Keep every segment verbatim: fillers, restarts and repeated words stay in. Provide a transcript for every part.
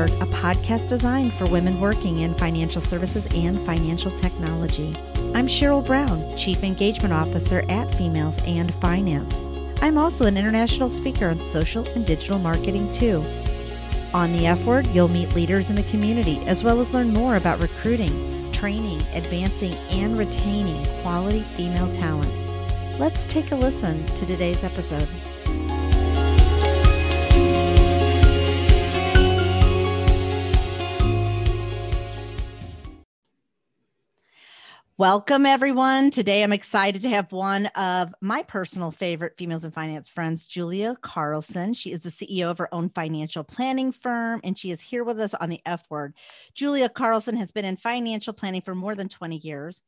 Word, a podcast designed for women working in financial services and financial technology. I'm Cheryl Brown, Chief Engagement Officer at Females and Finance. I'm also an international speaker on social and digital marketing too. On The F Word, you'll meet leaders in the community, as well as learn more about recruiting, training, advancing, and retaining quality female talent. Let's take a listen to today's episode. Welcome, everyone. Today, I'm excited to have one of my personal favorite Females in Finance friends, Julia Carlson. She is the C E O of her own financial planning firm, and she is here with us on The F Word. Julia Carlson has been in financial planning for more than twenty years.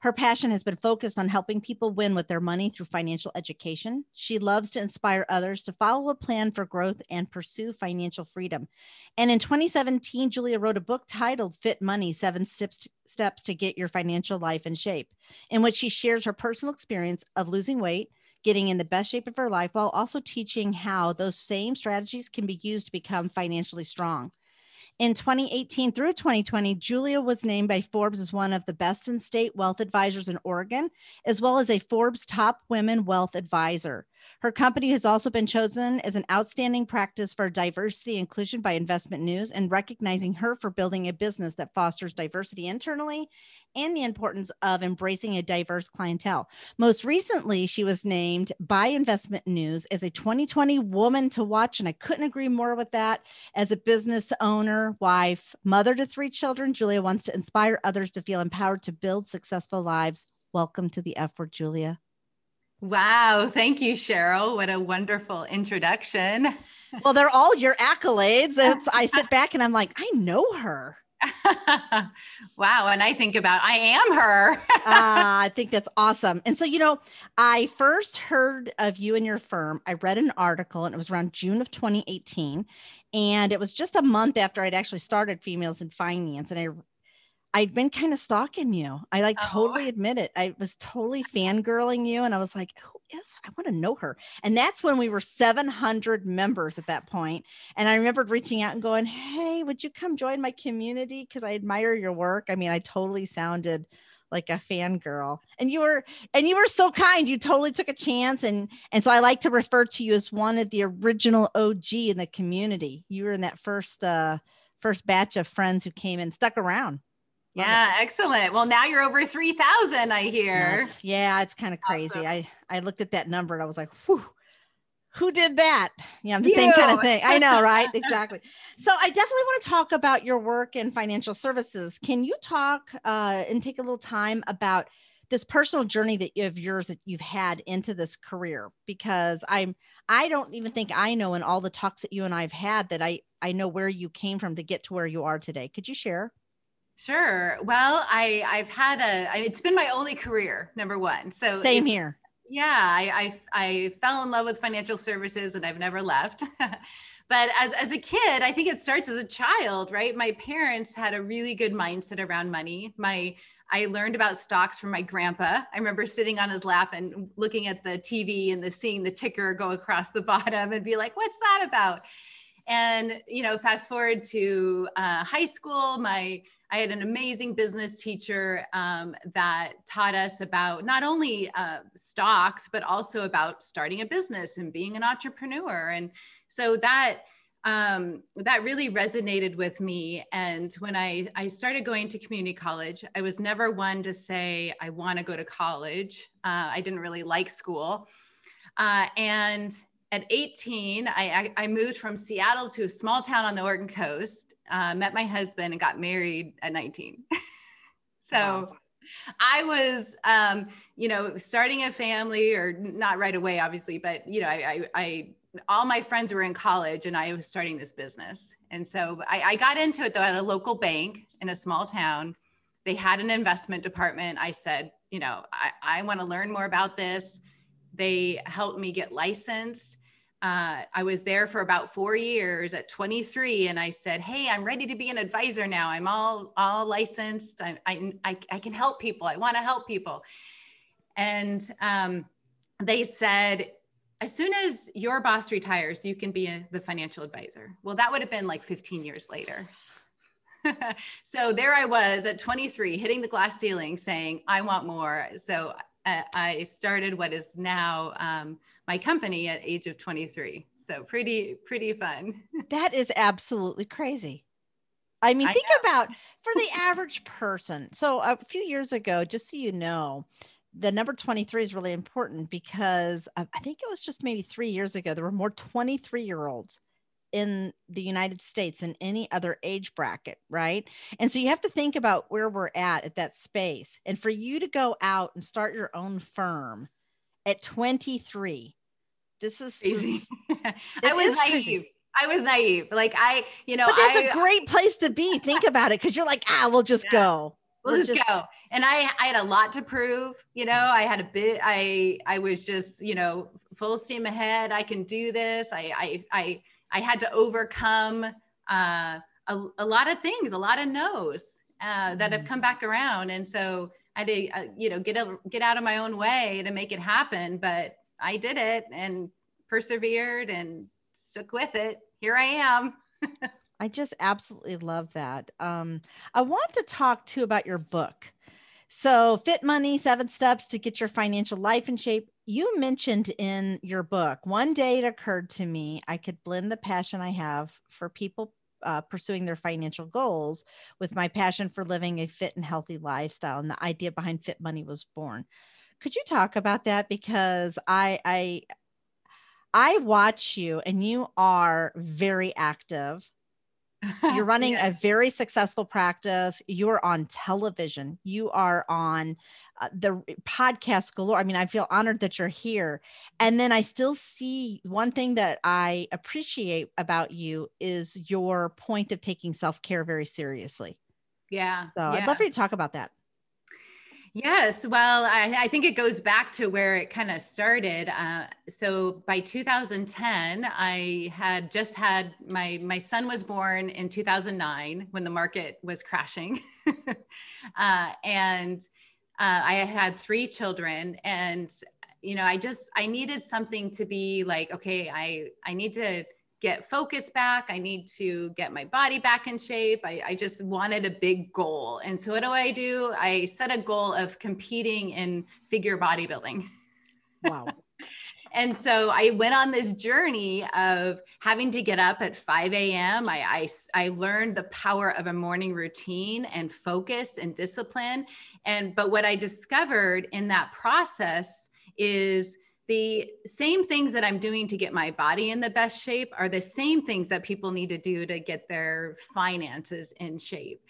Her passion has been focused on helping people win with their money through financial education. She loves to inspire others to follow a plan for growth and pursue financial freedom. And in twenty seventeen, Julia wrote a book titled Fit Money: seven Steps Steps to Get Your Financial Life in Shape, in which she shares her personal experience of losing weight, getting in the best shape of her life, while also teaching how those same strategies can be used to become financially strong. In twenty eighteen through twenty twenty, Julia was named by Forbes as one of the best in state wealth advisors in Oregon, as well as a Forbes top women wealth advisor. Her company has also been chosen as an outstanding practice for diversity and inclusion by Investment News, and recognizing her for building a business that fosters diversity internally and the importance of embracing a diverse clientele. Most recently, she was named by Investment News as a twenty twenty woman to watch, and I couldn't agree more with that. As a business owner, wife, mother to three children, Julia wants to inspire others to feel empowered to build successful lives. Welcome to The F Word, Julia. Wow. Thank you, Cheryl. What a wonderful introduction. Well, they're all your accolades. It's, I sit back and I'm like, I know her. Wow. And I think about, I am her. uh, I think that's awesome. And so, you know, I first heard of you and your firm. I read an article, and it was around June of twenty eighteen. And it was just a month after I'd actually started Females in Finance. And I I'd been kind of stalking you. I like oh. totally admit it. I was totally fangirling you. And I was like, who is her? I want to know her. And that's when we were seven hundred members at that point. And I remembered reaching out and going, hey, would you come join my community? Because I admire your work. I mean, I totally sounded like a fangirl. And you were, and you were so kind. You totally took a chance. And, and so I like to refer to you as one of the original O G in the community. You were in that first, uh, first batch of friends who came and stuck around. Yeah, excellent. Well, now you're over three thousand, I hear. That's, yeah, it's kind of crazy. Awesome. I, I looked at that number and I was like, whew, who did that? Yeah, I'm the you. Same kind of thing. I know, right? Exactly. So I definitely want to talk about your work in financial services. Can you talk uh, and take a little time about this personal journey that you have yours that you've had into this career? Because I'm, I don't even think I know in all the talks that you and I've had that I, I know where you came from to get to where you are today. Could you share? Sure. Well, I, I've had a, it's been my only career, number one. So same here. Yeah. I, I, I fell in love with financial services and I've never left. But as, as a kid, I think it starts as a child, right? My parents had a really good mindset around money. My, I learned about stocks from my grandpa. I remember sitting on his lap and looking at the T V and the, seeing the ticker go across the bottom and be like, what's that about? And, you know, fast forward to uh, high school, my I had an amazing business teacher um, that taught us about not only uh, stocks, but also about starting a business and being an entrepreneur. And so that um, that really resonated with me. And when I, I started going to community college, I was never one to say, I want to go to college. Uh, I didn't really like school. Uh, and at eighteen, I, I moved from Seattle to a small town on the Oregon coast, uh, met my husband and got married at nineteen. So wow. I was, um, you know, starting a family, or not right away, obviously, but, you know, I, I, I all my friends were in college and I was starting this business. And so I, I got into it though at a local bank in a small town. They had an investment department. I said, you know, I, I want to learn more about this. They helped me get licensed. Uh, I was there for about four years at twenty-three. And I said, hey, I'm ready to be an advisor now. I'm all, all licensed. I, I, I can help people. I want to help people. And um, they said, as soon as your boss retires, you can be a, the financial advisor. Well, that would have been like fifteen years later. So there I was at twenty-three, hitting the glass ceiling, saying, I want more. So uh, I started what is now um, my company at age of twenty-three. So pretty, pretty fun. That is absolutely crazy. I mean, I think know. about for the average person. So a few years ago, just so you know, the number twenty-three is really important because I think it was just maybe three years ago, there were more twenty-three year olds in the United States than any other age bracket, right? And so you have to think about where we're at at that space. And for you to go out and start your own firm at twenty-three, this is crazy. I was naive. I was naive. Like I, you know, but that's I, a great place to be. Think about it. Cause you're like, ah, we'll just yeah, go. We'll, we'll just, just go. And I, I had a lot to prove, you know, I had a bit, I, I was just, you know, full steam ahead. I can do this. I, I, I, I had to overcome, uh, a, a lot of things, a lot of no's, uh, that have come back around. And so I did, uh, you know, get, a, get out of my own way to make it happen, but I did it and persevered and stuck with it. Here I am. I just absolutely love that. Um, I want to talk too about your book. So Fit Money, Seven Steps to Get Your Financial Life in Shape. You mentioned in your book, one day it occurred to me, I could blend the passion I have for people uh, pursuing their financial goals with my passion for living a fit and healthy lifestyle. And the idea behind Fit Money was born. Could you talk about that? Because I, I, I watch you and you are very active. You're running yes. a very successful practice. You're on television. You are on uh, the podcast galore. I mean, I feel honored that you're here. And then I still see one thing that I appreciate about you is your point of taking self-care very seriously. Yeah. So yeah. I'd love for you to talk about that. Yes. Well, I, I think it goes back to where it kind of started. Uh, so by two thousand ten, I had just had my, my son was born in two thousand nine when the market was crashing. uh, and uh, I had three children and, you know, I just, I needed something to be like, okay, I, I need to get focus back. I need to get my body back in shape. I, I just wanted a big goal. And so what do I do? I set a goal of competing in figure bodybuilding. Wow. And so I went on this journey of having to get up at five a m I, I, I learned the power of a morning routine and focus and discipline. And, but what I discovered in that process is the same things that I'm doing to get my body in the best shape are the same things that people need to do to get their finances in shape.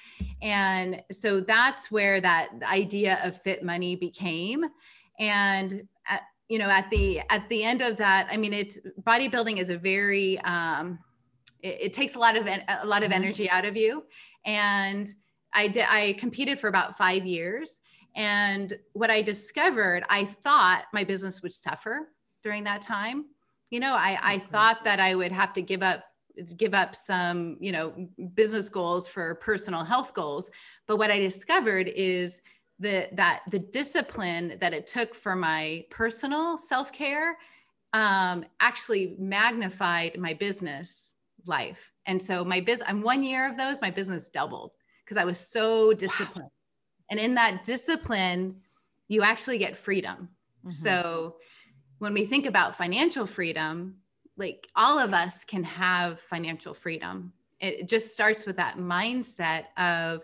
And so that's where that idea of Fit Money became. And, at, you know, at the, at the end of that, I mean, it's bodybuilding is a very, um, it, it takes a lot of, a lot of energy out of you. And I did, I competed for about five years. And what I discovered, I thought my business would suffer during that time. You know, I, I thought that I would have to give up, give up some, you know, business goals for personal health goals. But what I discovered is the, that the discipline that it took for my personal self-care um, actually magnified my business life. And so my business, I'm one year of those, my business doubled because I was so disciplined. Wow. And in that discipline, you actually get freedom. Mm-hmm. So when we think about financial freedom, like all of us can have financial freedom. It just starts with that mindset of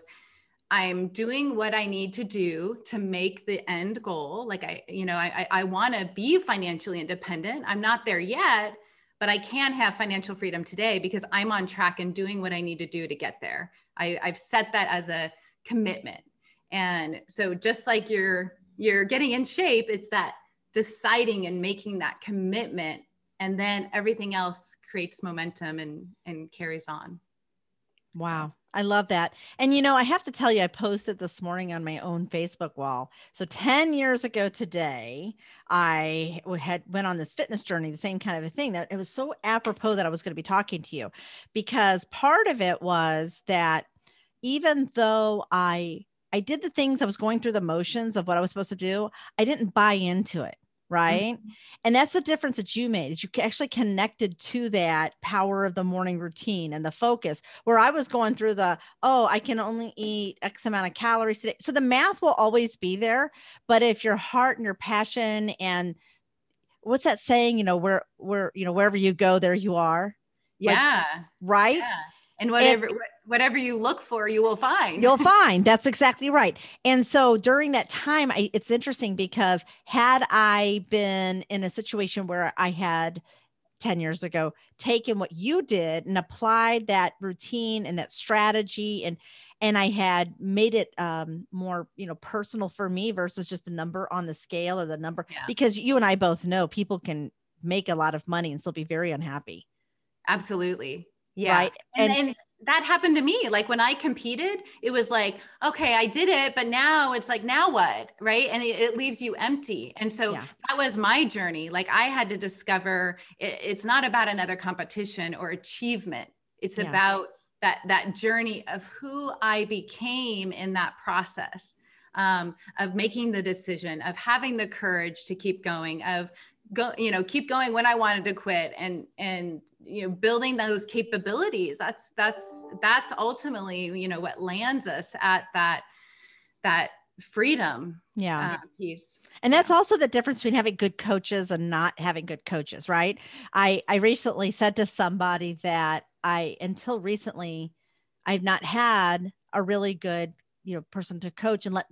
I'm doing what I need to do to make the end goal. Like I, you know, I, I want to be financially independent. I'm not there yet, but I can have financial freedom today because I'm on track and doing what I need to do to get there. I, I've set that as a commitment. And so just like you're, you're getting in shape, it's that deciding and making that commitment. And then everything else creates momentum and, and carries on. Wow. I love that. And, you know, I have to tell you, I posted this morning on my own Facebook wall. So ten years ago today, I had went on this fitness journey, the same kind of a thing that it was so apropos that I was going to be talking to you because part of it was that even though I I did the things I was going through the motions of what I was supposed to do. I didn't buy into it. right? Mm-hmm. And that's the difference that you made, is you actually connected to that power of the morning routine and the focus, where I was going through the, oh, I can only eat X amount of calories today. So the math will always be there. But if your heart and your passion and what's that saying, you know, where, where, you know, wherever you go, there you are. Yeah. Like, right. Yeah. And whatever, and, whatever you look for, you will find. You'll find. That's exactly right. And so during that time, I, it's interesting because had I been in a situation where I had ten years ago taken what you did and applied that routine and that strategy, and and I had made it um, more, you know, personal for me versus just a number on the scale or the number, yeah. because you and I both know people can make a lot of money and still be very unhappy. Absolutely. Yeah. Right. And, and then that happened to me. Like when I competed, it was like, okay, I did it, but now it's like, now what? Right. And it, it leaves you empty. And so yeah. that was my journey. Like I had to discover it, it's not about another competition or achievement. It's yeah. about that, that journey of who I became in that process, um, of making the decision, of having the courage to keep going, of go, you know, keep going when I wanted to quit, and, and, you know, building those capabilities. That's, that's, that's ultimately, you know, what lands us at that, that freedom yeah. uh, piece. And that's also the difference between having good coaches and not having good coaches. Right. I, I recently said to somebody that I, until recently, I've not had a really good, you know, person to coach and let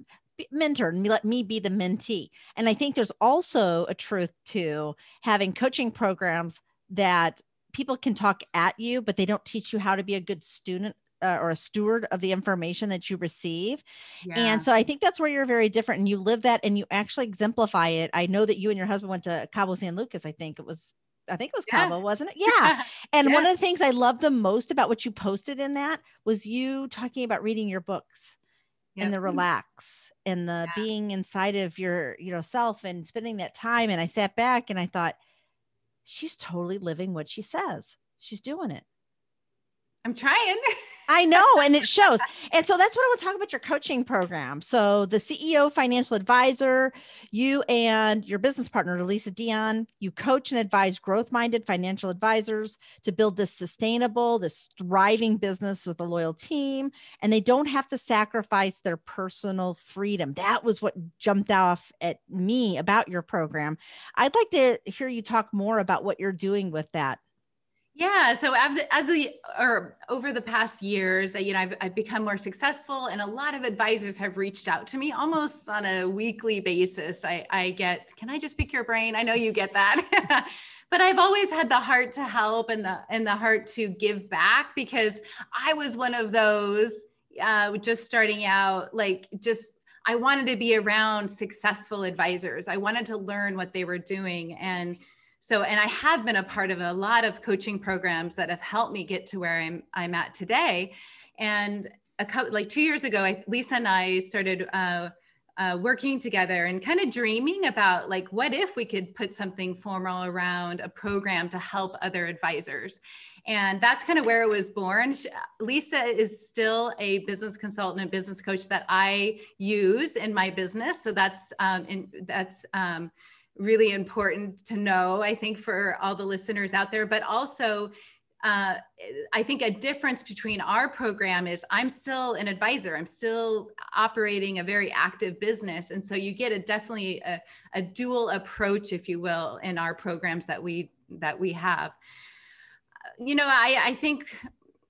mentor and let me be the mentee. And I think there's also a truth to having coaching programs that people can talk at you, but they don't teach you how to be a good student uh, or a steward of the information that you receive. Yeah. And so I think that's where you're very different, and you live that and you actually exemplify it. I know that you and your husband went to Cabo San Lucas. I think it was I think it was Cabo, yeah. wasn't it? Yeah. And yeah. one of the things I love the most about what you posted in that was you talking about reading your books. Yep. And the relax and the yeah. being inside of your, you know, self and spending that time. And I sat back and I thought, she's totally living what she says. She's doing it. I'm trying. I know. And it shows. And so that's what I want to talk about, your coaching program. So the C E O Financial Advisor, you and your business partner, Lisa Dion, you coach and advise growth-minded financial advisors to build this sustainable, this thriving business with a loyal team. And they don't have to sacrifice their personal freedom. That was what jumped off at me about your program. I'd like to hear you talk more about what you're doing with that. Yeah. So as the, as the, or over the past years, you know, I've, I've become more successful, and a lot of advisors have reached out to me almost on a weekly basis. I, I get, can I just pick your brain? I know you get that, but I've always had the heart to help and the, and the heart to give back, because I was one of those, uh, just starting out, like just, I wanted to be around successful advisors. I wanted to learn what they were doing. And So, and I have been a part of a lot of coaching programs that have helped me get to where I'm, I'm at today. And a couple, like two years ago, I, Lisa and I started uh, uh, working together and kind of dreaming about, like, what if we could put something formal around a program to help other advisors? And that's kind of where it was born. She, Lisa is still a business consultant and business coach that I use in my business. So that's, um, in, that's, um, really important to know, I think, for all the listeners out there. But also, uh, I think a difference between our program is I'm still an advisor. I'm still operating a very active business. And so you get a definitely a, a dual approach, if you will, in our programs that we that we have. You know, I, I think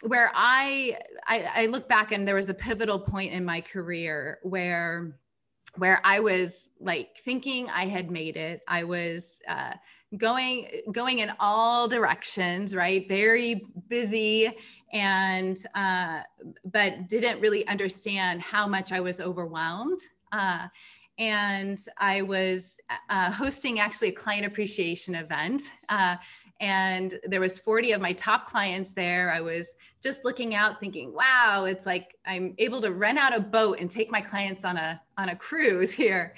where I, I I look back, and there was a pivotal point in my career where where I was like thinking I had made it. I was uh, going going in all directions, right? Very busy, and uh, but didn't really understand how much I was overwhelmed. Uh, and I was uh, hosting actually a client appreciation event. Uh, and there was forty of my top clients there. I was just looking out thinking, wow, it's like I'm able to rent out a boat and take my clients on a on a cruise here.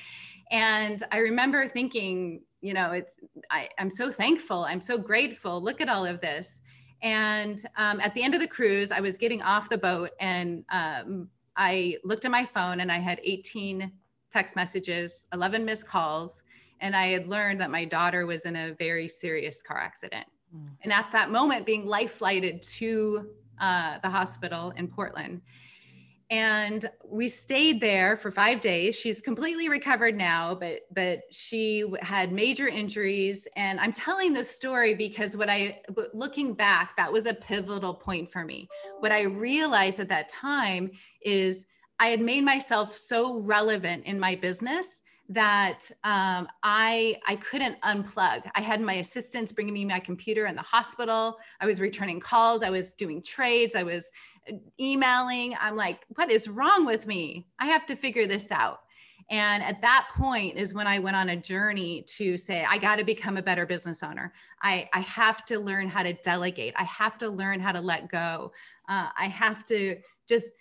And I remember thinking, you know, it's I, I'm so thankful. I'm so grateful. Look at all of this. And um, at the end of the cruise, I was getting off the boat, and um, I looked at my phone, and I had eighteen text messages, eleven missed calls, And I had learned that my daughter was in a very serious car accident. Mm. And at that moment, being life flighted to uh, the hospital in Portland. And we stayed there for five days. She's completely recovered now, but, but she had major injuries. And I'm telling this story because what I, looking back, that was a pivotal point for me. What I realized at that time is I had made myself so relevant in my business that um, I, I couldn't unplug. I had my assistants bringing me my computer in the hospital. I was returning calls. I was doing trades. I was emailing. I'm like, what is wrong with me? I have to figure this out. And at that point is when I went on a journey to say, I got to become a better business owner. I, I have to learn how to delegate. I have to learn how to let go. Uh, I have to just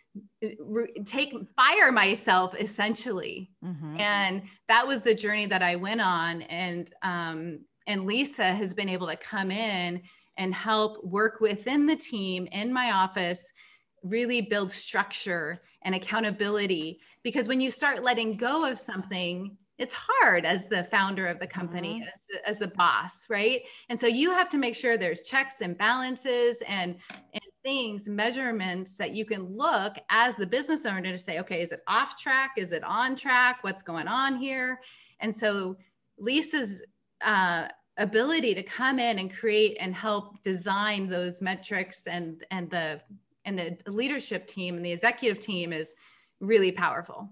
take fire myself essentially. Mm-hmm. And that was the journey that I went on. And, um, and Lisa has been able to come in and help work within the team in my office, really build structure and accountability. Because when you start letting go of something, it's hard as the founder of the company, mm-hmm. as, the, as the boss, right? And so you have to make sure there's checks and balances and, and things, measurements that you can look as the business owner to say, okay, is it off track? Is it on track? What's going on here? And so Lisa's uh, ability to come in and create and help design those metrics and, and the, and the leadership team and the executive team is really powerful.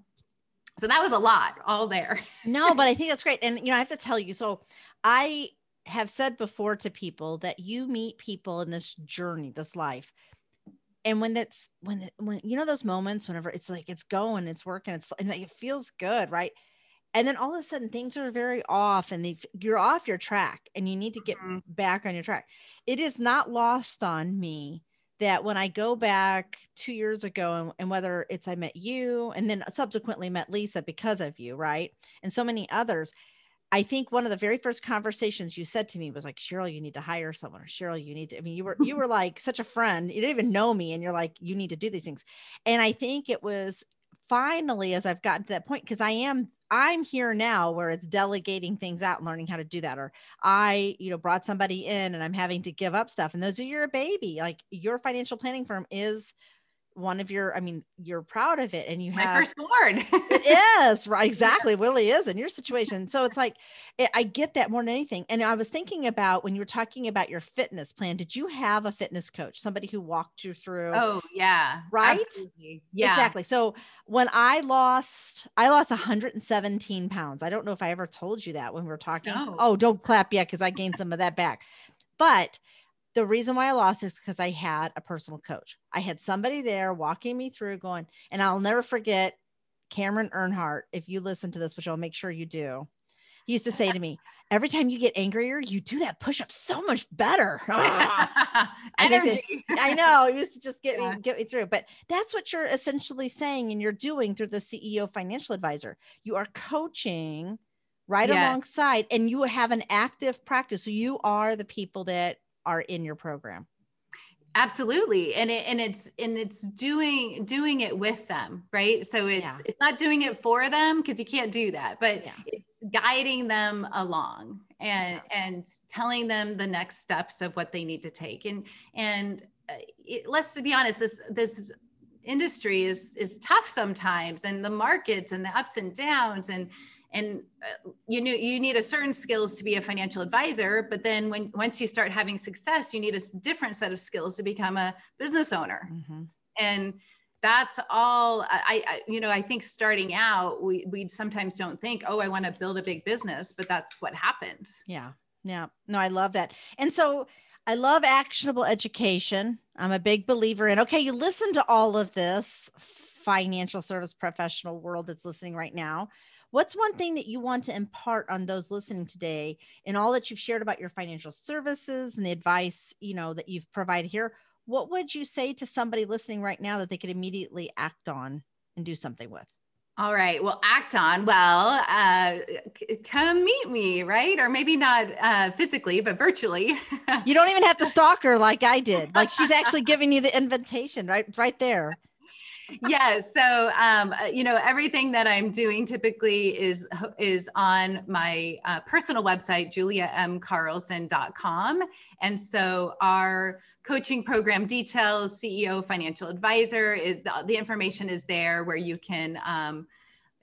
So that was a lot all there. No, but I think that's great. And, you know, I have to tell you, so I have said before to people that you meet people in this journey, this life. And when that's, when, when, you know, those moments, whenever it's like, it's going, it's working, it's, and it feels good. Right. And then all of a sudden things are very off and they, you're off your track and you need to get mm-hmm. back on your track. It is not lost on me that when I go back two years ago and, and whether it's, I met you and then subsequently met Lisa because of you. Right. And so many others. I think one of the very first conversations you said to me was like, Sheryl, you need to hire someone, or Sheryl, you need to, I mean, you were, you were like such a friend. You didn't even know me. And you're like, you need to do these things. And I think it was finally, as I've gotten to that point, cause I am, I'm here now where it's delegating things out and learning how to do that. Or I, you know, brought somebody in and I'm having to give up stuff. And those are your baby, like your financial planning firm is one of your, I mean, you're proud of it and you have my firstborn. It is, right? Exactly. Willie is in your situation. So it's like, I get that more than anything. And I was thinking about when you were talking about your fitness plan, did you have a fitness coach, somebody who walked you through? Oh yeah. Right. Absolutely. Yeah, exactly. So when I lost, I lost one hundred seventeen pounds. I don't know if I ever told you that when we were talking. No. Oh, don't clap yet. Cause I gained some of that back, but the reason why I lost is because I had a personal coach. I had somebody there walking me through going, and I'll never forget Cameron Earnhardt. If you listen to this, which I'll make sure you do. He used to say to me, every time you get angrier, you do that push-up so much better. I, that, I know it used to just get yeah. me, get me through, but that's what you're essentially saying. And you're doing through the C E O Financial Advisor. You are coaching right yes. alongside and you have an active practice. So you are the people that are in your program. Absolutely. And it, and it's, and it's doing, doing it with them. Right. So it's, yeah. it's not doing it for them, cause you can't do that, but yeah. it's guiding them along and, yeah. and telling them the next steps of what they need to take. And, and it, let's be honest, this, this industry is, is tough sometimes, and the markets and the ups and downs and, And you know, you need a certain skills to be a financial advisor, but then when, once you start having success, you need a different set of skills to become a business owner. Mm-hmm. And that's all I, I, you know, I think starting out, we, we sometimes don't think, oh, I want to build a big business, but that's what happens. Yeah. Yeah. No, I love that. And so I love actionable education. I'm a big believer in, okay, you listen to all of this financial service professional world that's listening right now. What's one thing that you want to impart on those listening today and all that you've shared about your financial services and the advice, you know, that you've provided here? What would you say to somebody listening right now that they could immediately act on and do something with? All right. Well, act on, well, uh, c- come meet me, right? Or maybe not uh, physically, but virtually. You don't even have to stalk her like I did. Like she's actually giving you the invitation, right? Right there. Yes. So, um, you know, everything that I'm doing typically is, is on my uh, personal website, julia m carlson dot com. And so our coaching program details, C E O Financial Advisor, is the, the information is there where you can, um,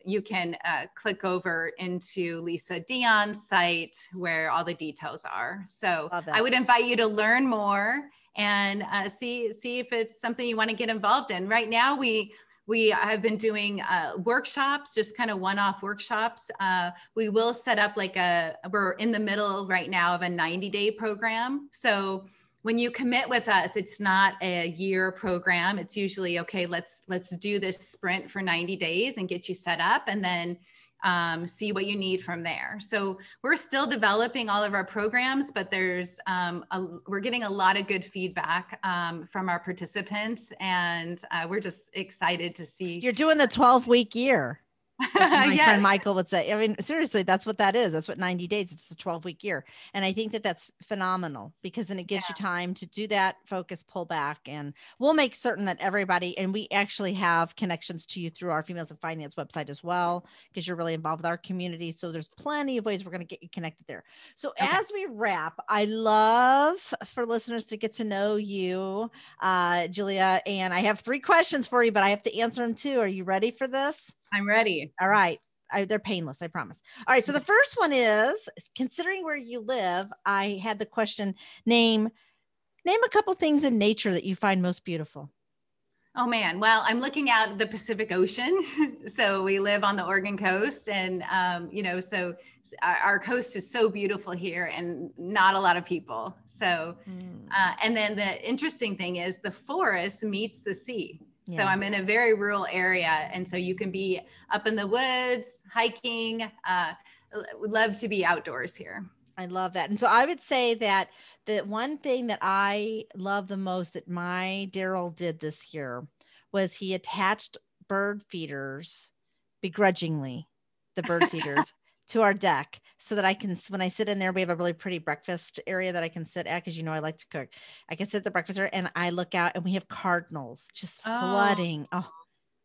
you can uh, click over into Lisa Dion's site where all the details are. So I would invite you to learn more and uh, see, see if it's something you want to get involved in. Right now, we, we have been doing uh, workshops, just kind of one-off workshops. Uh, we will set up like a, we're in the middle right now of a ninety day program. So when you commit with us, it's not a year program. It's usually, okay, let's, let's do this sprint for ninety days and get you set up and then um, see what you need from there. So we're still developing all of our programs, but there's, um, a, we're getting a lot of good feedback um, from our participants, and uh, we're just excited to see. You're doing the twelve week year. My yes. friend Michael would say, I mean, seriously, that's what that is. That's what ninety days, it's a twelve week year. And I think that that's phenomenal, because then it gives yeah. you time to do that, focus, pull back, and we'll make certain that everybody, and we actually have connections to you through our Females and Finance website as well, because you're really involved with our community. So there's plenty of ways we're going to get you connected there. So okay. as we wrap, I love for listeners to get to know you, uh, Julia, and I have three questions for you, but I have to answer them too. Are you ready for this? I'm ready. All right. I, they're painless, I promise. All right. So the first one is, considering where you live, I had the question, name, name a couple things in nature that you find most beautiful. Oh man. Well, I'm looking out the Pacific Ocean. So we live on the Oregon coast, and, um, you know, so our, our coast is so beautiful here, and not a lot of people. So, mm. uh, and then the interesting thing is the forest meets the sea. So I'm in a very rural area, and so you can be up in the woods, hiking. Uh, would love to be outdoors here. I love that. And so I would say that the one thing that I love the most that my Daryl did this year was he attached bird feeders, begrudgingly, the bird feeders to our deck, so that I can, when I sit in there, we have a really pretty breakfast area that I can sit at, because you know I like to cook. I can sit at the breakfast area and I look out, and we have cardinals just oh. flooding. Oh,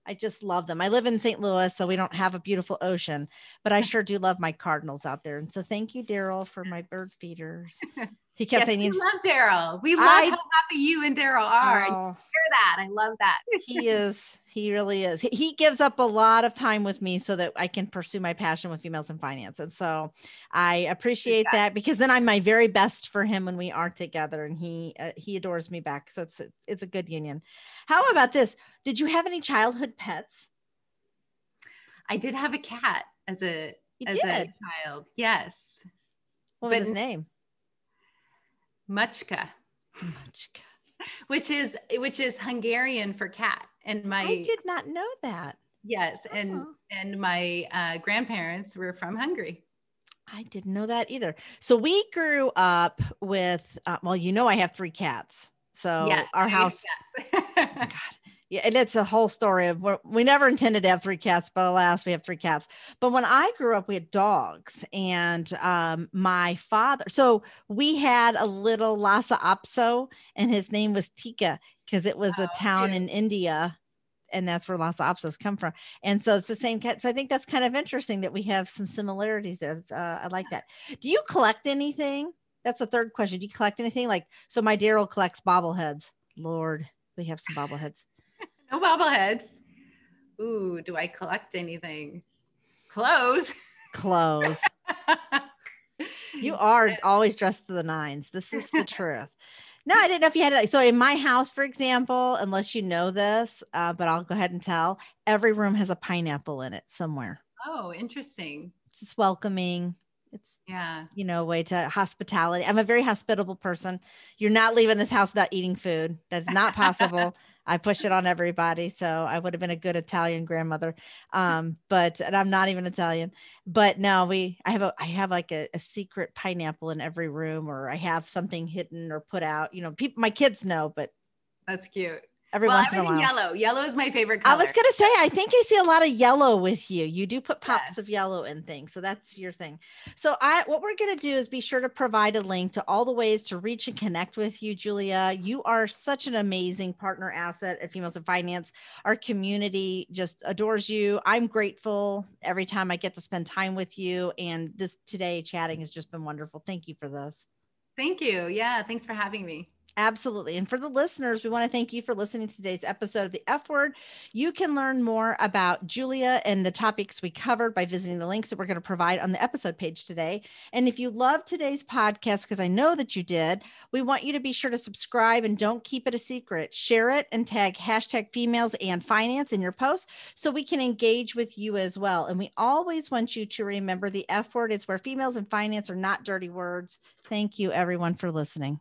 I just love them. I live in Saint Louis, so we don't have a beautiful ocean, but I sure do love my cardinals out there. And so thank you, Daryl, for my bird feeders. He kept yes, saying, we love Daryl. We love I, how happy you and Daryl are. Oh, I hear that. I love that. He is. He really is. He, he gives up a lot of time with me so that I can pursue my passion with Females in Finance. And so I appreciate exactly. that, because then I'm my very best for him when we are together, and he, uh, he adores me back. So it's, it's a good union. How about this? Did you have any childhood pets? I did have a cat as a, you as did. a child. Yes. What was but, his name? Muchka, Muchka, which is which is Hungarian for cat. And my I did not know that. Yes, oh. and and my uh, grandparents were from Hungary. I didn't know that either. So we grew up with uh, well, you know, I have three cats. So yes, our house. Cats. Oh my God. Yeah, and it's a whole story of where we never intended to have three cats, but alas, we have three cats. But when I grew up, we had dogs, and um, my father, so we had a little Lhasa Apso, and his name was Tika, because it was oh, a town yeah. in India, and that's where Lhasa Apsos come from. And so it's the same cat. So I think that's kind of interesting that we have some similarities there. Uh, I like that. Do you collect anything? That's the third question. Do you collect anything? Like, so my Daryl collects bobbleheads. Lord, we have some bobbleheads. No bobbleheads. Ooh, do I collect anything? Clothes. Clothes. You are always dressed to the nines. This is the truth. No, I didn't know if you had it. So in my house, for example, unless you know this, uh, but I'll go ahead and tell, every room has a pineapple in it somewhere. Oh, interesting. It's welcoming. It's, yeah, you know, a way to hospitality. I'm a very hospitable person. You're not leaving this house without eating food. That's not possible. I push it on everybody. So I would have been a good Italian grandmother. Um, but, and I'm not even Italian, but no, we, I have a, I have like a, a secret pineapple in every room, or I have something hidden or put out, you know, people, my kids know, but that's cute. every well, once in a while. Yellow. Yellow is my favorite color. I was going to say, I think I see a lot of yellow with you. You do put pops yeah. of yellow in things. So that's your thing. So I, what we're going to do is be sure to provide a link to all the ways to reach and connect with you, Julia. You are such an amazing partner asset at Females in Finance. Our community just adores you. I'm grateful every time I get to spend time with you. And this today chatting has just been wonderful. Thank you for this. Thank you. Yeah. Thanks for having me. Absolutely. And for the listeners, we want to thank you for listening to today's episode of The F Word. You can learn more about Julia and the topics we covered by visiting the links that we're going to provide on the episode page today. And if you loved today's podcast, because I know that you did, we want you to be sure to subscribe and don't keep it a secret. Share it and tag hashtag females and finance in your post so we can engage with you as well. And we always want you to remember the F Word. It's where females and finance are not dirty words. Thank you, everyone, for listening.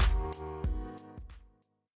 you.